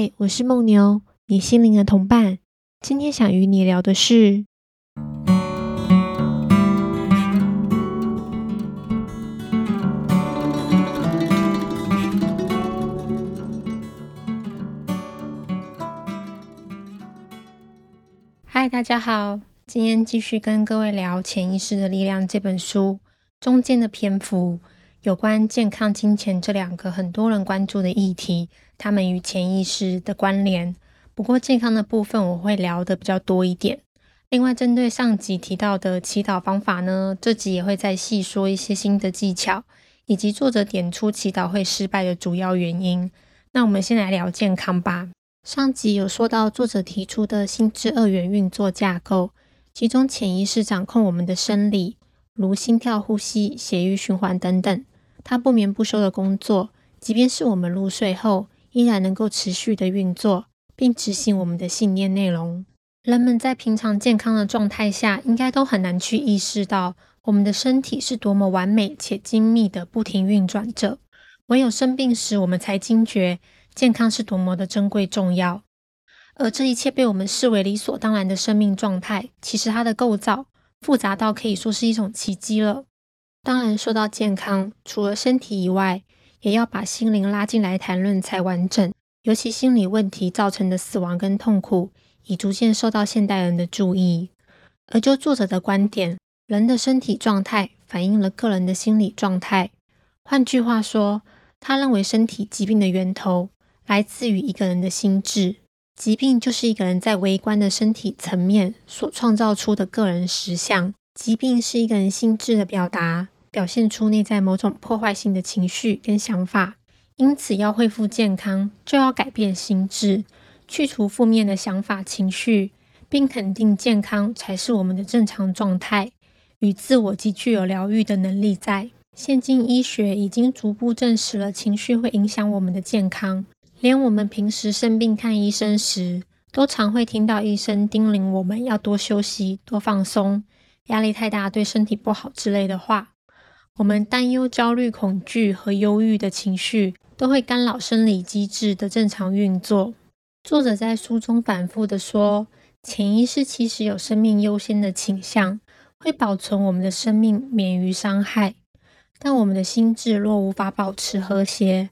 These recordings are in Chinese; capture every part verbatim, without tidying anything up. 嗨，我是梦牛，你心灵的同伴。今天想与你聊的是嗨，大家好，今天继续跟各位聊《潜意识的力量》这本书中间的篇幅，有关健康、金钱这两个很多人关注的议题，他们与潜意识的关联。不过健康的部分我会聊的比较多一点。另外针对上集提到的祈祷方法呢，这集也会再细说一些新的技巧，以及作者点出祈祷会失败的主要原因。那我们先来聊健康吧。上集有说到作者提出的心智二元运作架构，其中潜意识掌控我们的生理，如心跳、呼吸、血液循环等等，它不眠不休的工作，即便是我们入睡后依然能够持续的运作，并执行我们的信念内容。人们在平常健康的状态下，应该都很难去意识到我们的身体是多么完美且精密的不停运转着，唯有生病时我们才惊觉健康是多么的珍贵重要。而这一切被我们视为理所当然的生命状态，其实它的构造复杂到可以说是一种奇迹了。当然说到健康，除了身体以外，也要把心灵拉进来谈论才完整，尤其心理问题造成的死亡跟痛苦已逐渐受到现代人的注意。而就作者的观点，人的身体状态反映了个人的心理状态，换句话说，他认为身体疾病的源头来自于一个人的心智，疾病就是一个人在微观的身体层面所创造出的个人实相。疾病是一个人心智的表达，表现出内在某种破坏性的情绪跟想法。因此要恢复健康，就要改变心智，去除负面的想法、情绪，并肯定健康才是我们的正常状态，与自我即具有疗愈的能力在。现今医学已经逐步证实了情绪会影响我们的健康，连我们平时生病看医生时，都常会听到医生叮咛我们要多休息、多放松，压力太大对身体不好之类的话。我们担忧、焦虑、恐惧和忧郁的情绪都会干扰生理机制的正常运作。作者在书中反复地说，潜意识其实有生命优先的倾向，会保存我们的生命免于伤害。但我们的心智若无法保持和谐，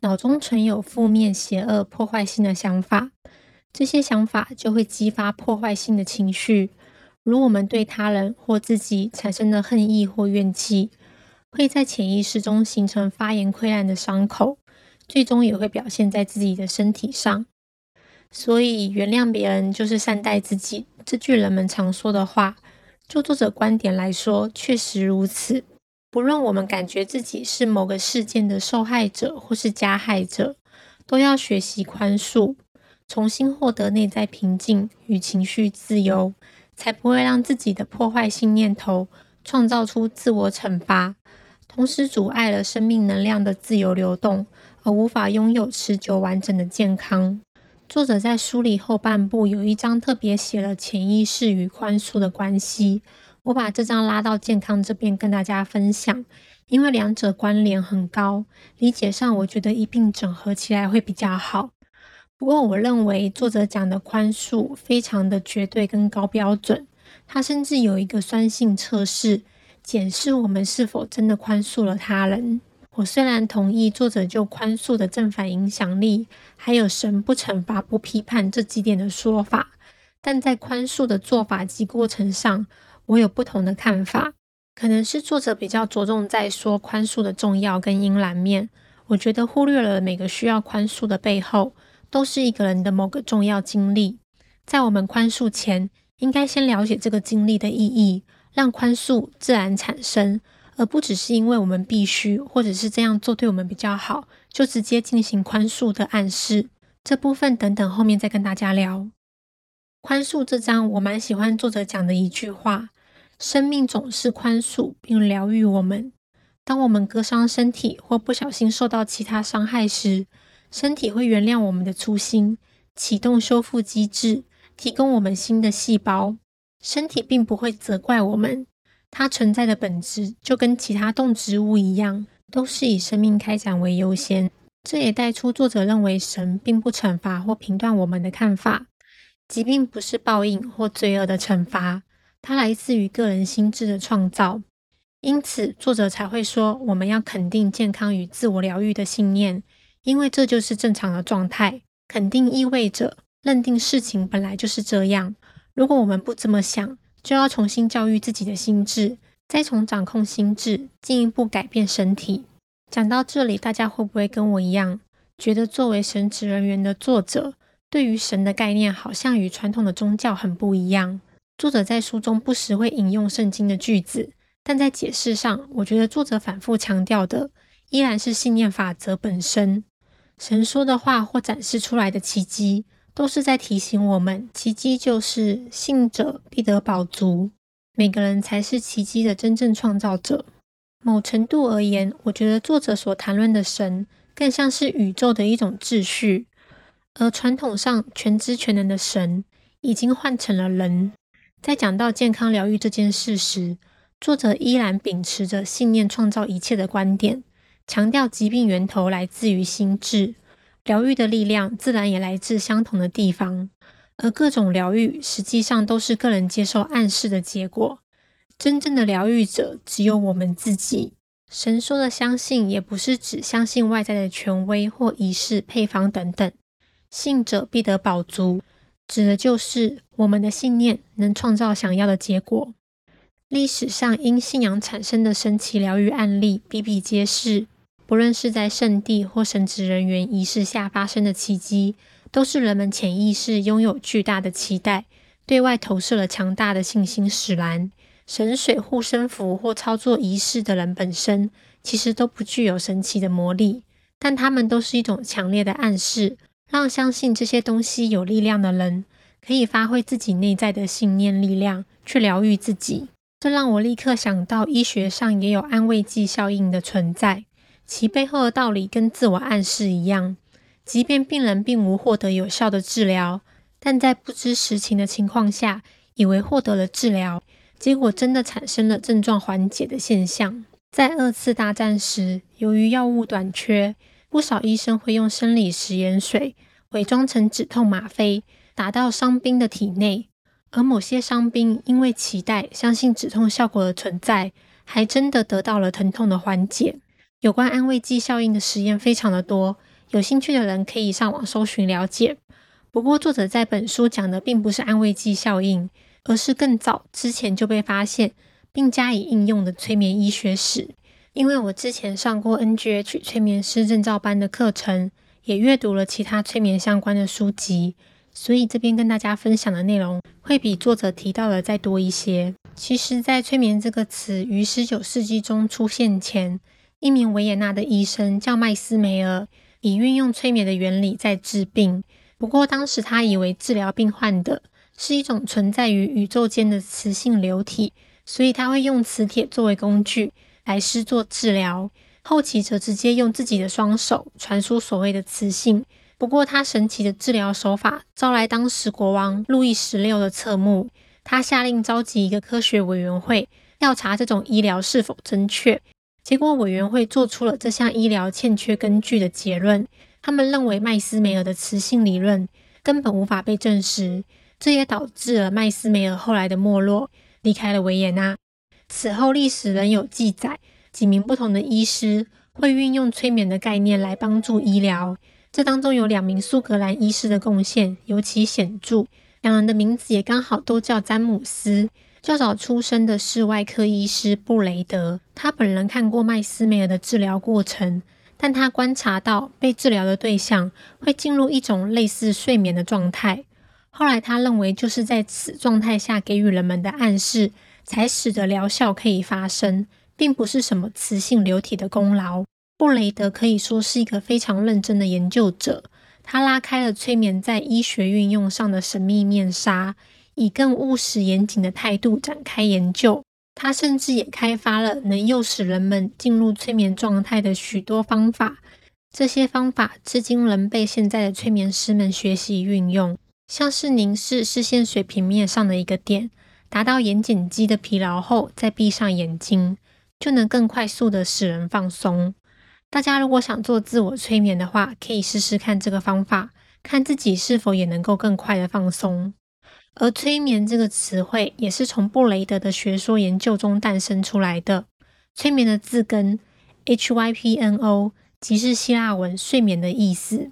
脑中存有负面、邪恶、破坏性的想法，这些想法就会激发破坏性的情绪，如我们对他人或自己产生的恨意或怨气，会在潜意识中形成发炎溃烂的伤口，最终也会表现在自己的身体上。所以原谅别人就是善待自己，这句人们常说的话，就作者观点来说，确实如此。不论我们感觉自己是某个事件的受害者或是加害者，都要学习宽恕，重新获得内在平静与情绪自由，才不会让自己的破坏性念头创造出自我惩罚，同时阻碍了生命能量的自由流动，而无法拥有持久完整的健康。作者在书里后半部有一章特别写了潜意识与宽恕的关系，我把这张拉到健康这边跟大家分享，因为两者关联很高，理解上我觉得一并整合起来会比较好。不过我认为作者讲的宽恕非常的绝对跟高标准，他甚至有一个酸性测试，检视我们是否真的宽恕了他人。我虽然同意作者就宽恕的正反影响力，还有神不惩罚不批判这几点的说法，但在宽恕的做法及过程上，我有不同的看法，可能是作者比较着重在说宽恕的重要跟阴暗面，我觉得忽略了每个需要宽恕的背后，都是一个人的某个重要经历。在我们宽恕前，应该先了解这个经历的意义，让宽恕自然产生，而不只是因为我们必须，或者是这样做对我们比较好，就直接进行宽恕的暗示。这部分等等后面再跟大家聊。宽恕这章我蛮喜欢作者讲的一句话，生命总是宽恕并疗愈我们。当我们割伤身体或不小心受到其他伤害时，身体会原谅我们的粗心，启动修复机制，提供我们新的细胞。身体并不会责怪我们，它存在的本质就跟其他动植物一样，都是以生命开展为优先。这也带出作者认为神并不惩罚或评断我们的看法，疾病不是报应或罪恶的惩罚，它来自于个人心智的创造。因此作者才会说我们要肯定健康与自我疗愈的信念，因为这就是正常的状态。肯定意味着认定事情本来就是这样，如果我们不这么想，就要重新教育自己的心智，再从掌控心智进一步改变身体。讲到这里，大家会不会跟我一样觉得作为神职人员的作者对于神的概念好像与传统的宗教很不一样？作者在书中不时会引用圣经的句子，但在解释上我觉得作者反复强调的依然是信念法则本身。神说的话或展示出来的奇迹都是在提醒我们，奇迹就是信者必得饱足，每个人才是奇迹的真正创造者。某程度而言，我觉得作者所谈论的神更像是宇宙的一种秩序，而传统上全知全能的神已经换成了人。在讲到健康疗愈这件事时，作者依然秉持着信念创造一切的观点，强调疾病源头来自于心智，疗愈的力量自然也来自相同的地方，而各种疗愈实际上都是个人接受暗示的结果。真正的疗愈者只有我们自己。神说的相信也不是指相信外在的权威或仪式、配方等等，信者必得饱足指的就是我们的信念能创造想要的结果。历史上因信仰产生的神奇疗愈案例比比皆是，不论是在圣地或神职人员仪式下发生的奇迹，都是人们潜意识拥有巨大的期待，对外投射了强大的信心使然。神水护身符或操作仪式的人本身其实都不具有神奇的魔力，但他们都是一种强烈的暗示，让相信这些东西有力量的人可以发挥自己内在的信念力量去疗愈自己。这让我立刻想到医学上也有安慰剂效应的存在，其背后的道理跟自我暗示一样，即便病人并无获得有效的治疗，但在不知实情的情况下以为获得了治疗，结果真的产生了症状缓解的现象。在二次大战时，由于药物短缺，不少医生会用生理食盐水伪装成止痛吗啡打到伤兵的体内，而某些伤兵因为期待相信止痛效果的存在，还真的得到了疼痛的缓解。有关安慰剂效应的实验非常的多，有兴趣的人可以上网搜寻了解。不过作者在本书讲的并不是安慰剂效应，而是更早之前就被发现并加以应用的催眠医学史。因为我之前上过 N G H 催眠师证照班的课程，也阅读了其他催眠相关的书籍，所以这边跟大家分享的内容会比作者提到的再多一些。其实在催眠这个词于十九世纪中出现前，一名维也纳的医生叫麦斯梅尔，以运用催眠的原理在治病。不过当时他以为治疗病患的是一种存在于宇宙间的磁性流体，所以他会用磁铁作为工具来施作治疗。后期则直接用自己的双手传输所谓的磁性。不过他神奇的治疗手法招来当时国王路易十六的侧目，他下令召集一个科学委员会调查这种医疗是否正确。结果委员会做出了这项医疗欠缺根据的结论，他们认为麦斯梅尔的磁性理论根本无法被证实，这也导致了麦斯梅尔后来的没落，离开了维也纳。此后历史仍有记载，几名不同的医师会运用催眠的概念来帮助医疗，这当中有两名苏格兰医师的贡献尤其显著，两人的名字也刚好都叫詹姆斯。较早出生的是外科医师布雷德，他本人看过麦斯梅尔的治疗过程，但他观察到被治疗的对象会进入一种类似睡眠的状态，后来他认为就是在此状态下给予人们的暗示才使得疗效可以发生，并不是什么磁性流体的功劳。布雷德可以说是一个非常认真的研究者，他拉开了催眠在医学运用上的神秘面纱，以更务实严谨的态度展开研究。他甚至也开发了能诱使人们进入催眠状态的许多方法，这些方法至今仍被现在的催眠师们学习运用，像是凝视视线水平面上的一个点，达到眼睑肌的疲劳后再闭上眼睛，就能更快速的使人放松。大家如果想做自我催眠的话，可以试试看这个方法，看自己是否也能够更快的放松。而催眠这个词汇也是从布雷德的学说研究中诞生出来的。催眠的字根 H Y P N O 即是希腊文睡眠的意思。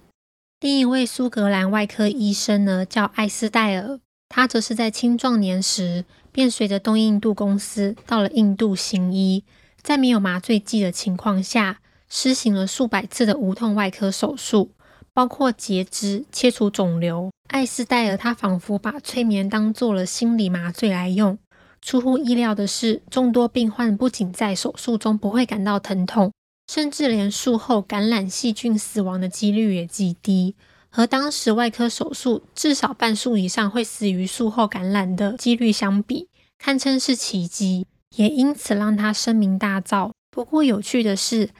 另一位苏格兰外科医生呢，叫艾斯戴尔，他则是在青壮年时便随着东印度公司到了印度行医，在没有麻醉剂的情况下施行了数百次的无痛外科手术，包括截肢、切除肿瘤。艾斯戴尔他仿佛把催眠当作了心理麻醉来用。出乎意料的是，众多病患不仅在手术中不会感到疼痛，甚至连术后感染细菌死亡的几率也极低，和当时外科手术至少半数以上会死于术后感染的几率相比，堪称是奇迹，也因此让他声名大噪。不过有趣的是，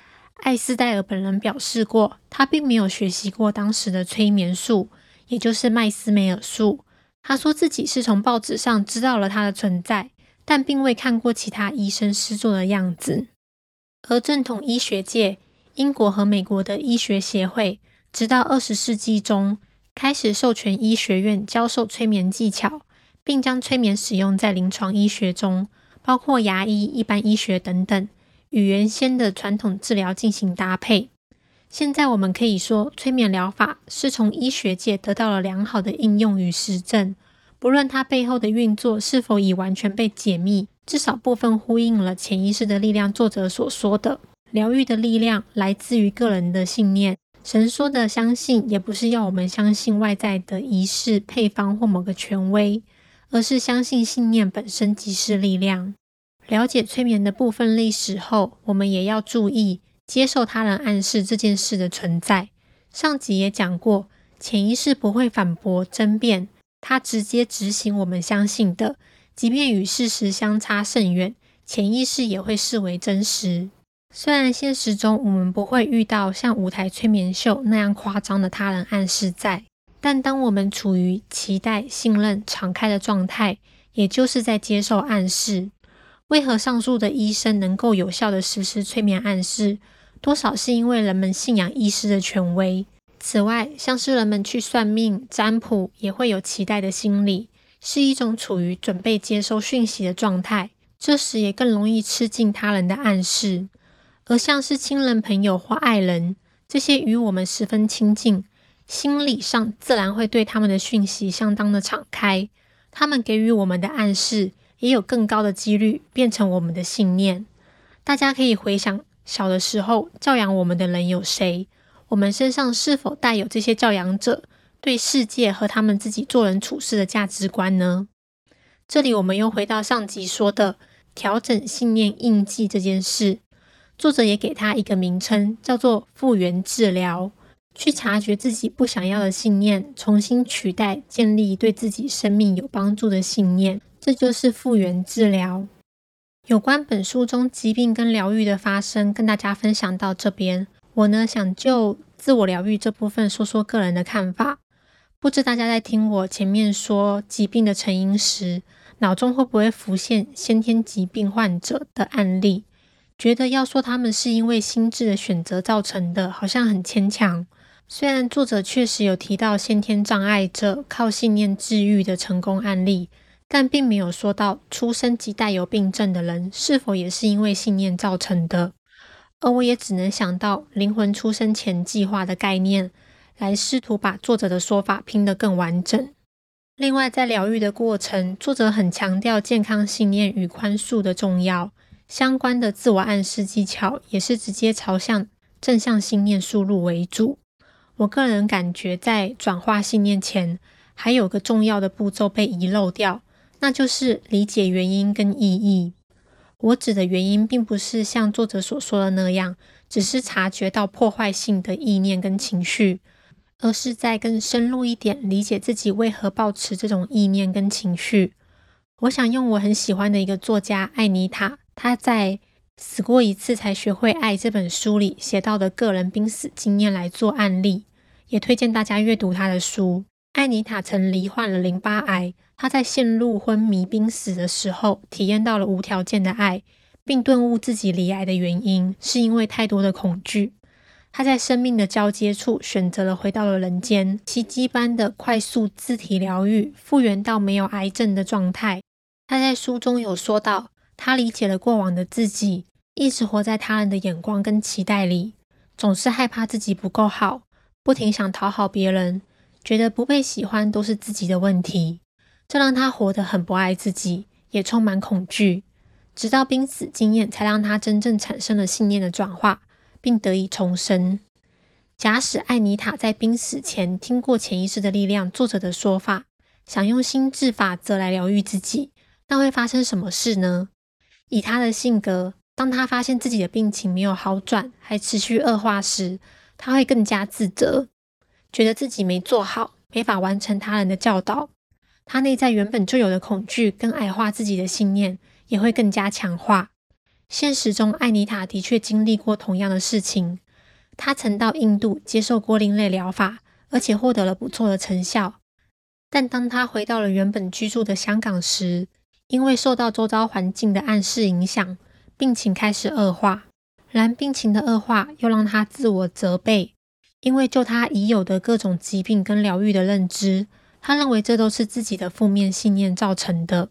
艾斯戴尔本人表示过，他并没有学习过当时的催眠术，也就是麦斯梅尔术。他说自己是从报纸上知道了他的存在，但并未看过其他医生施作的样子。而正统医学界，英国和美国的医学协会，直到二十世纪中开始授权医学院教授催眠技巧，并将催眠使用在临床医学中，包括牙医、一般医学等等，与原先的传统治疗进行搭配。现在我们可以说，催眠疗法是从医学界得到了良好的应用与实证，不论它背后的运作是否已完全被解密，至少部分呼应了潜意识的力量作者所说的，疗愈的力量来自于个人的信念。神说的相信也不是要我们相信外在的仪式、配方或某个权威，而是相信信念本身即是力量。了解催眠的部分历史后，我们也要注意接受他人暗示这件事的存在。上集也讲过，潜意识不会反驳、争辩，它直接执行我们相信的，即便与事实相差甚远，潜意识也会视为真实。虽然现实中我们不会遇到像舞台催眠秀那样夸张的他人暗示在，但当我们处于期待、信任、敞开的状态，也就是在接受暗示。为何上述的医生能够有效地实施催眠暗示，多少是因为人们信仰医师的权威。此外，像是人们去算命、占卜也会有期待的心理，是一种处于准备接收讯息的状态，这时也更容易吃进他人的暗示。而像是亲人、朋友或爱人，这些与我们十分亲近，心理上自然会对他们的讯息相当的敞开，他们给予我们的暗示也有更高的几率变成我们的信念。大家可以回想，小的时候教养我们的人有谁？我们身上是否带有这些教养者对世界和他们自己做人处事的价值观呢？这里我们又回到上集说的调整信念印记这件事，作者也给它一个名称，叫做复原治疗，去察觉自己不想要的信念，重新取代，建立对自己生命有帮助的信念，这就是复原治疗。有关本书中疾病跟疗愈的发生，跟大家分享到这边。我呢，想就自我疗愈这部分说说个人的看法。不知大家在听我前面说疾病的成因时，脑中会不会浮现先天疾病患者的案例？觉得要说他们是因为心智的选择造成的，好像很牵强。虽然作者确实有提到先天障碍者靠信念治愈的成功案例，但并没有说到出生即带有病症的人是否也是因为信念造成的。而我也只能想到灵魂出生前计划的概念，来试图把作者的说法拼得更完整。另外，在疗愈的过程，作者很强调健康信念与宽恕的重要，相关的自我暗示技巧也是直接朝向正向信念输入为主。我个人感觉在转化信念前，还有个重要的步骤被遗漏掉，那就是理解原因跟意义。我指的原因并不是像作者所说的那样，只是察觉到破坏性的意念跟情绪，而是在更深入一点理解自己为何抱持这种意念跟情绪。我想用我很喜欢的一个作家艾妮塔，她在《死过一次才学会爱》这本书里写到的个人濒死经验来做案例，也推荐大家阅读她的书。艾妮塔曾罹患了淋巴癌，她在陷入昏迷濒死的时候，体验到了无条件的爱，并顿悟自己罹癌的原因是因为太多的恐惧，他在生命的交接处选择了回到了人间，奇迹般的快速自体疗愈，复原到没有癌症的状态。他在书中有说到，他理解了过往的自己，一直活在他人的眼光跟期待里，总是害怕自己不够好，不停想讨好别人，觉得不被喜欢都是自己的问题，这让他活得很不爱自己，也充满恐惧。直到濒死经验才让他真正产生了信念的转化，并得以重生。假使艾妮塔在濒死前听过潜意识的力量作者的说法，想用心智法则来疗愈自己，那会发生什么事呢？以他的性格，当他发现自己的病情没有好转，还持续恶化时，他会更加自责，觉得自己没做好，没法完成他人的教导。他内在原本就有的恐惧跟矮化自己的信念也会更加强化。现实中，艾妮塔的确经历过同样的事情。她曾到印度接受过另类疗法，而且获得了不错的成效。但当她回到了原本居住的香港时，因为受到周遭环境的暗示影响，病情开始恶化。然病情的恶化又让她自我责备，因为就她已有的各种疾病跟疗愈的认知，她认为这都是自己的负面信念造成的。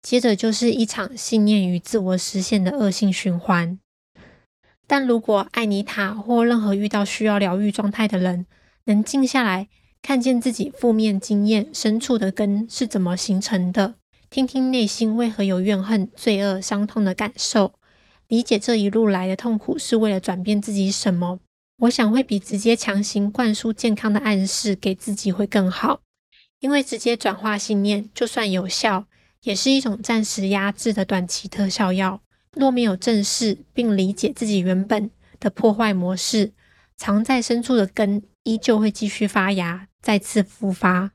接着就是一场信念与自我实现的恶性循环。但如果艾妮塔或任何遇到需要疗愈状态的人，能静下来，看见自己负面经验深处的根是怎么形成的，听听内心为何有怨恨、罪恶、伤痛的感受，理解这一路来的痛苦是为了转变自己什么，我想会比直接强行灌输健康的暗示给自己会更好。因为直接转化信念，就算有效，也是一种暂时压制的短期特效药。若没有正视并理解自己原本的破坏模式，藏在深处的根依旧会继续发芽，再次复发。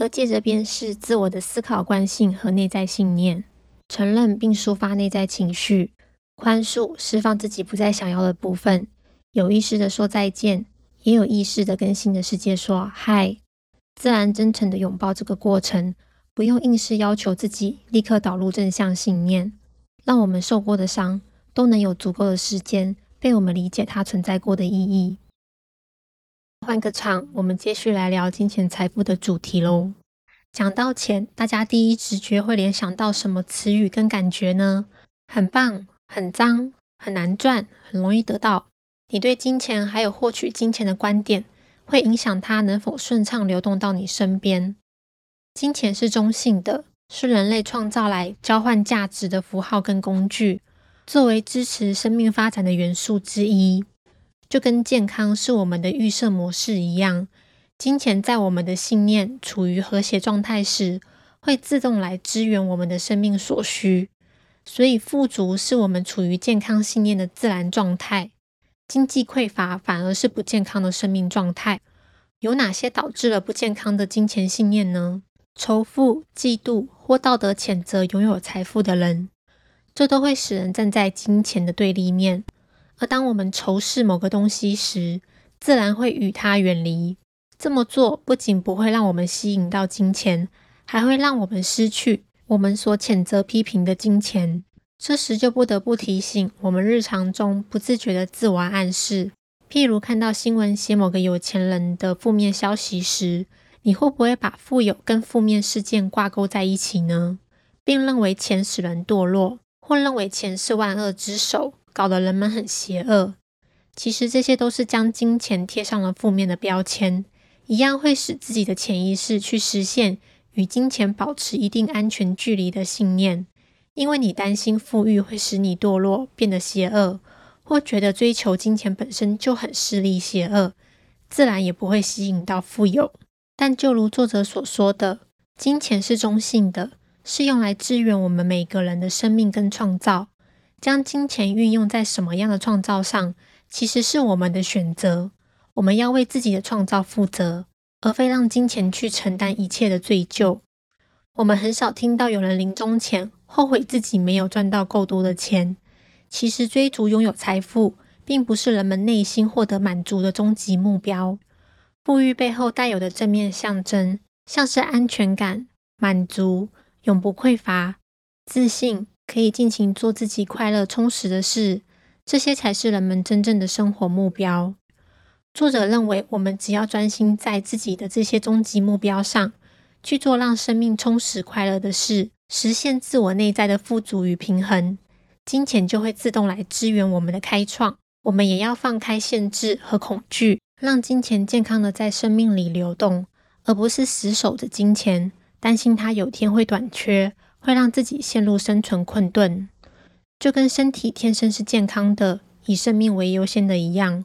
而接着便是自我的思考惯性和内在信念，承认并抒发内在情绪，宽恕，释放自己不再想要的部分，有意识的说再见，也有意识的跟新的世界说嗨，自然真诚的拥抱这个过程，不用硬是要求自己立刻导入正向信念，让我们受过的伤都能有足够的时间被我们理解它存在过的意义。换个场，我们接续来聊金钱财富的主题咯。讲到钱，大家第一直觉会联想到什么词语跟感觉呢？很棒、很脏、很难赚、很容易得到。你对金钱还有获取金钱的观点，会影响它能否顺畅流动到你身边。金钱是中性的，是人类创造来交换价值的符号跟工具，作为支持生命发展的元素之一。就跟健康是我们的预设模式一样，金钱在我们的信念处于和谐状态时，会自动来支援我们的生命所需。所以富足是我们处于健康信念的自然状态，经济匮乏反而是不健康的生命状态。有哪些导致了不健康的金钱信念呢？仇富、嫉妒或道德谴责拥有财富的人，这都会使人站在金钱的对立面。而当我们仇视某个东西时，自然会与它远离。这么做不仅不会让我们吸引到金钱，还会让我们失去我们所谴责批评的金钱。这时就不得不提醒我们日常中不自觉的自我暗示，譬如看到新闻写某个有钱人的负面消息时，你会不会把富有跟负面事件挂钩在一起呢？并认为钱使人堕落，或认为钱是万恶之首，搞得人们很邪恶。其实这些都是将金钱贴上了负面的标签，一样会使自己的潜意识去实现与金钱保持一定安全距离的信念。因为你担心富裕会使你堕落，变得邪恶，或觉得追求金钱本身就很势利邪恶，自然也不会吸引到富有。但就如作者所说的，金钱是中性的，是用来支援我们每个人的生命跟创造。将金钱运用在什么样的创造上，其实是我们的选择。我们要为自己的创造负责，而非让金钱去承担一切的罪咎。我们很少听到有人临终前后悔自己没有赚到够多的钱。其实追逐拥有财富，并不是人们内心获得满足的终极目标。富裕背后带有的正面象征，像是安全感、满足、永不匮乏、自信，可以尽情做自己快乐充实的事，这些才是人们真正的生活目标。作者认为，我们只要专心在自己的这些终极目标上，去做让生命充实快乐的事，实现自我内在的富足与平衡，金钱就会自动来支援我们的开创。我们也要放开限制和恐惧，让金钱健康的在生命里流动，而不是死守着金钱，担心它有天会短缺，会让自己陷入生存困顿。就跟身体天生是健康的，以生命为优先的一样，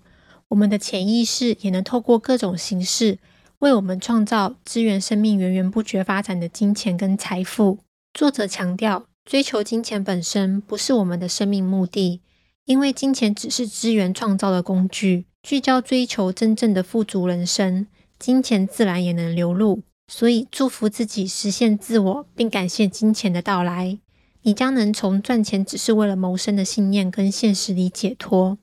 我们的潜意识也能透过各种形式为我们创造支援生命源源不绝发展的金钱跟财富。作者强调，追求金钱本身不是我们的生命目的，因为金钱只是支援创造的工具，聚焦追求真正的富足人生，金钱自然也能流入。所以祝福自己实现自我，并感谢金钱的到来，你将能从赚钱只是为了谋生的信念跟现实里解脱。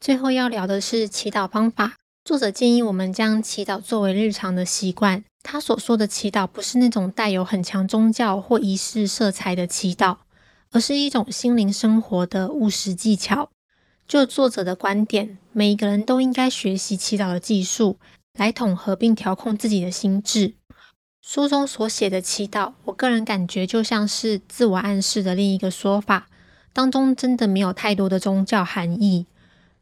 最后要聊的是祈祷方法。作者建议我们将祈祷作为日常的习惯。他所说的祈祷不是那种带有很强宗教或仪式色彩的祈祷，而是一种心灵生活的务实技巧。就作者的观点，每一个人都应该学习祈祷的技术，来统合并调控自己的心智。书中所写的祈祷，我个人感觉就像是自我暗示的另一个说法，当中真的没有太多的宗教含义。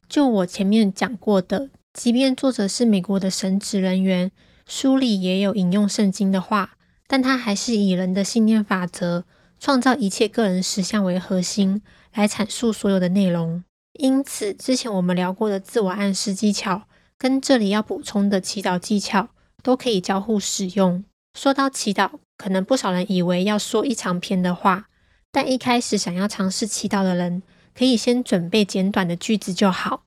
就我前面讲过的，即便作者是美国的神职人员，书里也有引用圣经的话，但他还是以人的信念法则，创造一切个人实相为核心，来阐述所有的内容。因此之前我们聊过的自我暗示技巧跟这里要补充的祈祷技巧都可以交互使用。说到祈祷，可能不少人以为要说一长篇的话，但一开始想要尝试祈祷的人，可以先准备简短的句子就好。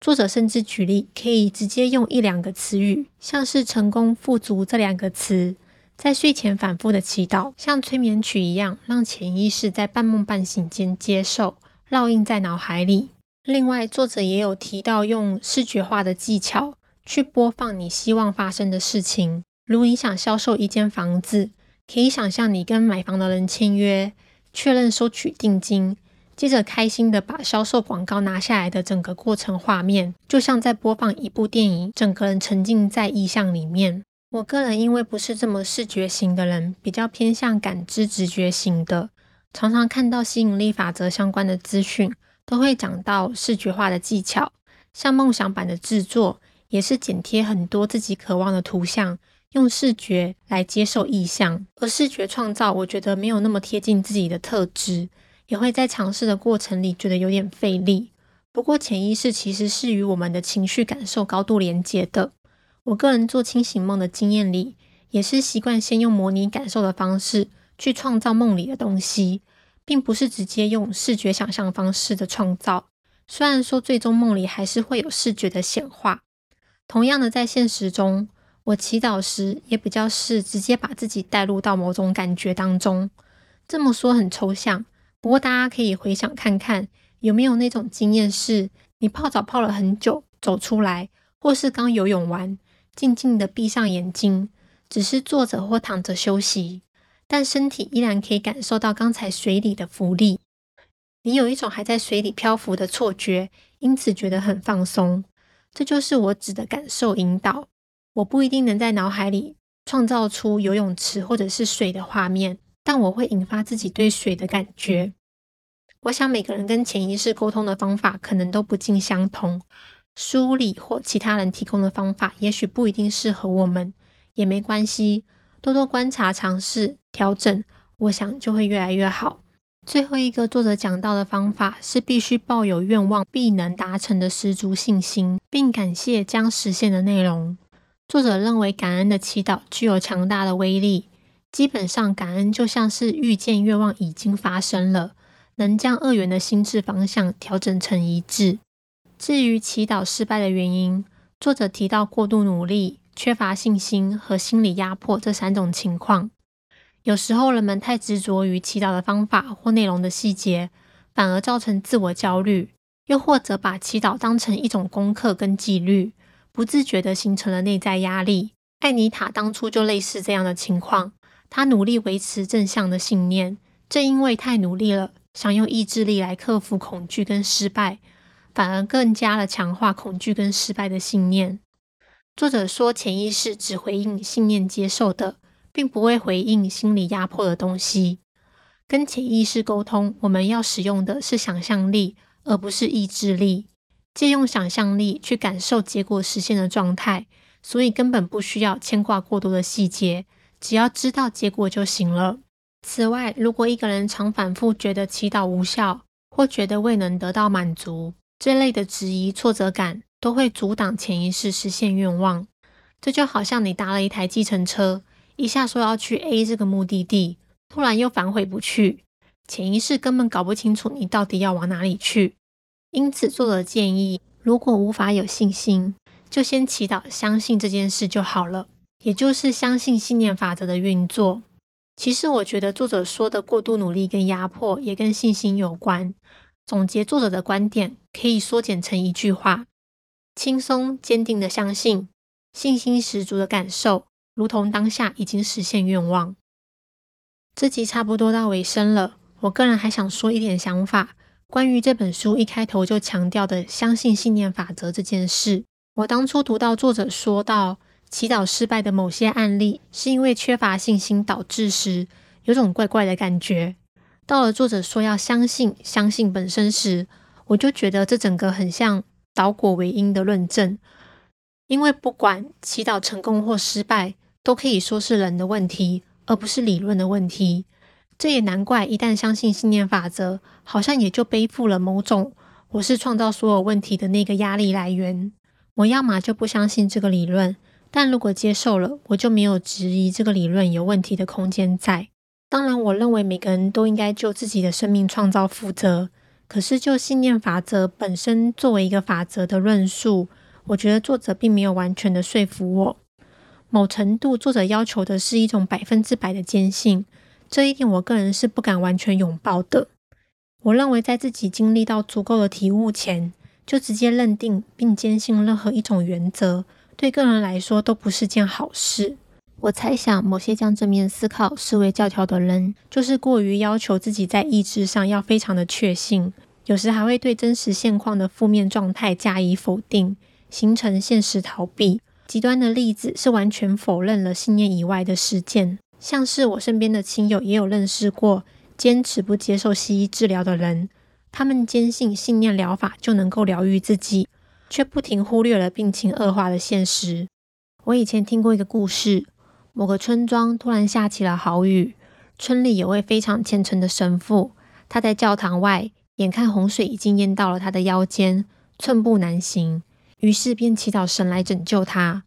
作者甚至举例，可以直接用一两个词语，像是成功、富足这两个词，在睡前反复的祈祷，像催眠曲一样，让潜意识在半梦半醒间接受，烙印在脑海里。另外，作者也有提到用视觉化的技巧，去播放你希望发生的事情。如你想销售一间房子，可以想象你跟买房的人签约，确认收取定金，接着开心的把销售广告拿下来的整个过程画面，就像在播放一部电影，整个人沉浸在意象里面。我个人因为不是这么视觉型的人，比较偏向感知直觉型的，常常看到吸引力法则相关的资讯，都会讲到视觉化的技巧，像梦想版的制作，也是剪贴很多自己渴望的图像，用视觉来接受意象。而视觉创造我觉得没有那么贴近自己的特质，也会在尝试的过程里觉得有点费力。不过潜意识其实是与我们的情绪感受高度连结的。我个人做清醒梦的经验里，也是习惯先用模拟感受的方式去创造梦里的东西，并不是直接用视觉想象方式的创造。虽然说最终梦里还是会有视觉的显化。同样的，在现实中，我祈祷时也比较是直接把自己带入到某种感觉当中。这么说很抽象，不过大家可以回想看看，有没有那种经验是你泡澡泡了很久走出来，或是刚游泳完静静的闭上眼睛，只是坐着或躺着休息，但身体依然可以感受到刚才水里的浮力，你有一种还在水里漂浮的错觉，因此觉得很放松。这就是我指的感受引导。我不一定能在脑海里创造出游泳池或者是水的画面，但我会引发自己对水的感觉。我想每个人跟潜意识沟通的方法可能都不尽相同，书里或其他人提供的方法也许不一定适合我们，也没关系，多多观察尝试调整，我想就会越来越好。最后一个作者讲到的方法是必须抱有愿望必能达成的十足信心，并感谢将实现的内容。作者认为感恩的祈祷具有强大的威力，基本上感恩就像是预见愿望已经发生了，能将二元的心智方向调整成一致。至于祈祷失败的原因，作者提到过度努力、缺乏信心和心理压迫这三种情况。有时候人们太执着于祈祷的方法或内容的细节，反而造成自我焦虑，又或者把祈祷当成一种功课跟纪律，不自觉地形成了内在压力。艾妮塔当初就类似这样的情况，他努力维持正向的信念，正因为太努力了，想用意志力来克服恐惧跟失败，反而更加了强化恐惧跟失败的信念。作者说，潜意识只回应信念接受的，并不会回应心理压迫的东西。跟潜意识沟通，我们要使用的是想象力，而不是意志力。借用想象力去感受结果实现的状态，所以根本不需要牵挂过多的细节，只要知道结果就行了。此外，如果一个人常反复觉得祈祷无效，或觉得未能得到满足，这类的质疑、挫折感都会阻挡潜意识实现愿望。这就好像你搭了一台计程车，一下说要去 A 这个目的地，突然又反悔不去，潜意识根本搞不清楚你到底要往哪里去。因此作者建议，如果无法有信心，就先祈祷相信这件事就好了，也就是相信信念法则的运作。其实我觉得作者说的过度努力跟压迫也跟信心有关。总结作者的观点可以缩减成一句话：轻松坚定的相信，信心十足的感受，如同当下已经实现愿望。这集差不多到尾声了，我个人还想说一点想法，关于这本书一开头就强调的相信信念法则这件事。我当初读到作者说到祈祷失败的某些案例是因为缺乏信心导致时，有种怪怪的感觉。到了作者说要相信相信本身时，我就觉得这整个很像导果为因的论证，因为不管祈祷成功或失败，都可以说是人的问题，而不是理论的问题。这也难怪，一旦相信信念法则，好像也就背负了某种我是创造所有问题的那个压力来源。我要嘛就不相信这个理论，但如果接受了，我就没有质疑这个理论有问题的空间在。当然，我认为每个人都应该就自己的生命创造负责，可是就信念法则本身作为一个法则的论述，我觉得作者并没有完全的说服我。某程度，作者要求的是一种百分之百的坚信，这一点我个人是不敢完全拥抱的。我认为在自己经历到足够的体悟前，就直接认定并坚信任何一种原则，对个人来说都不是件好事。我猜想某些将正面思考视为教条的人，就是过于要求自己在意志上要非常的确信，有时还会对真实现况的负面状态加以否定，形成现实逃避。极端的例子是完全否认了信念以外的实践，像是我身边的亲友也有认识过坚持不接受西医治疗的人，他们坚信信念疗法就能够疗愈自己，却不停忽略了病情恶化的现实。我以前听过一个故事，某个村庄突然下起了豪雨，村里有位非常虔诚的神父，他在教堂外，眼看洪水已经淹到了他的腰间，寸步难行，于是便祈祷神来拯救他。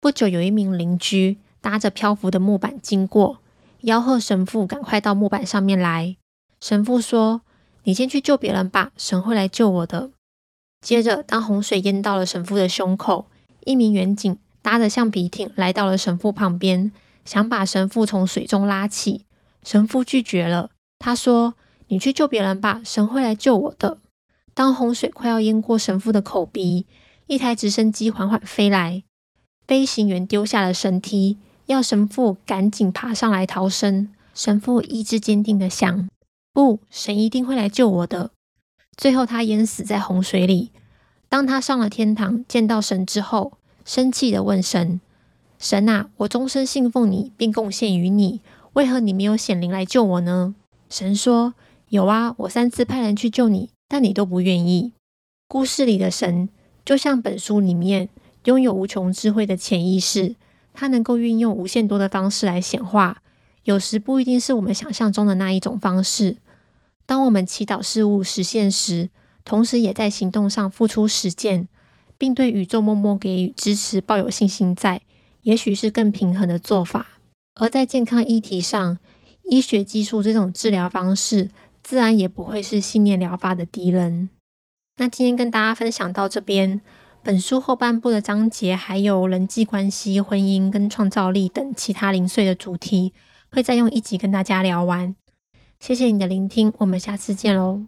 不久，有一名邻居搭着漂浮的木板经过，吆喝神父赶快到木板上面来。神父说：“你先去救别人吧，神会来救我的。”接着，当洪水淹到了神父的胸口，一名远警搭着橡皮艇来到了神父旁边，想把神父从水中拉起。神父拒绝了，他说：“你去救别人吧，神会来救我的。”当洪水快要淹过神父的口鼻，一台直升机缓缓飞来，飞行员丢下了绳梯，要神父赶紧爬上来逃生。神父意志坚定地想：“不，神一定会来救我的。”最后他淹死在洪水里。当他上了天堂，见到神之后，生气地问神：“神啊，我终身信奉你并贡献于你，为何你没有显灵来救我呢？”神说：“有啊，我三次派人去救你，但你都不愿意。”故事里的神就像本书里面拥有无穷智慧的潜意识，它能够运用无限多的方式来显化，有时不一定是我们想象中的那一种方式。当我们祈祷事物实现时，同时也在行动上付出实践，并对宇宙默默给予支持抱有信心在，也许是更平衡的做法。而在健康议题上，医学技术这种治疗方式，自然也不会是信念疗法的敌人。那今天跟大家分享到这边，本书后半部的章节还有人际关系、婚姻跟创造力等其他零碎的主题，会再用一集跟大家聊完。谢谢你的聆听，我们下次见喽。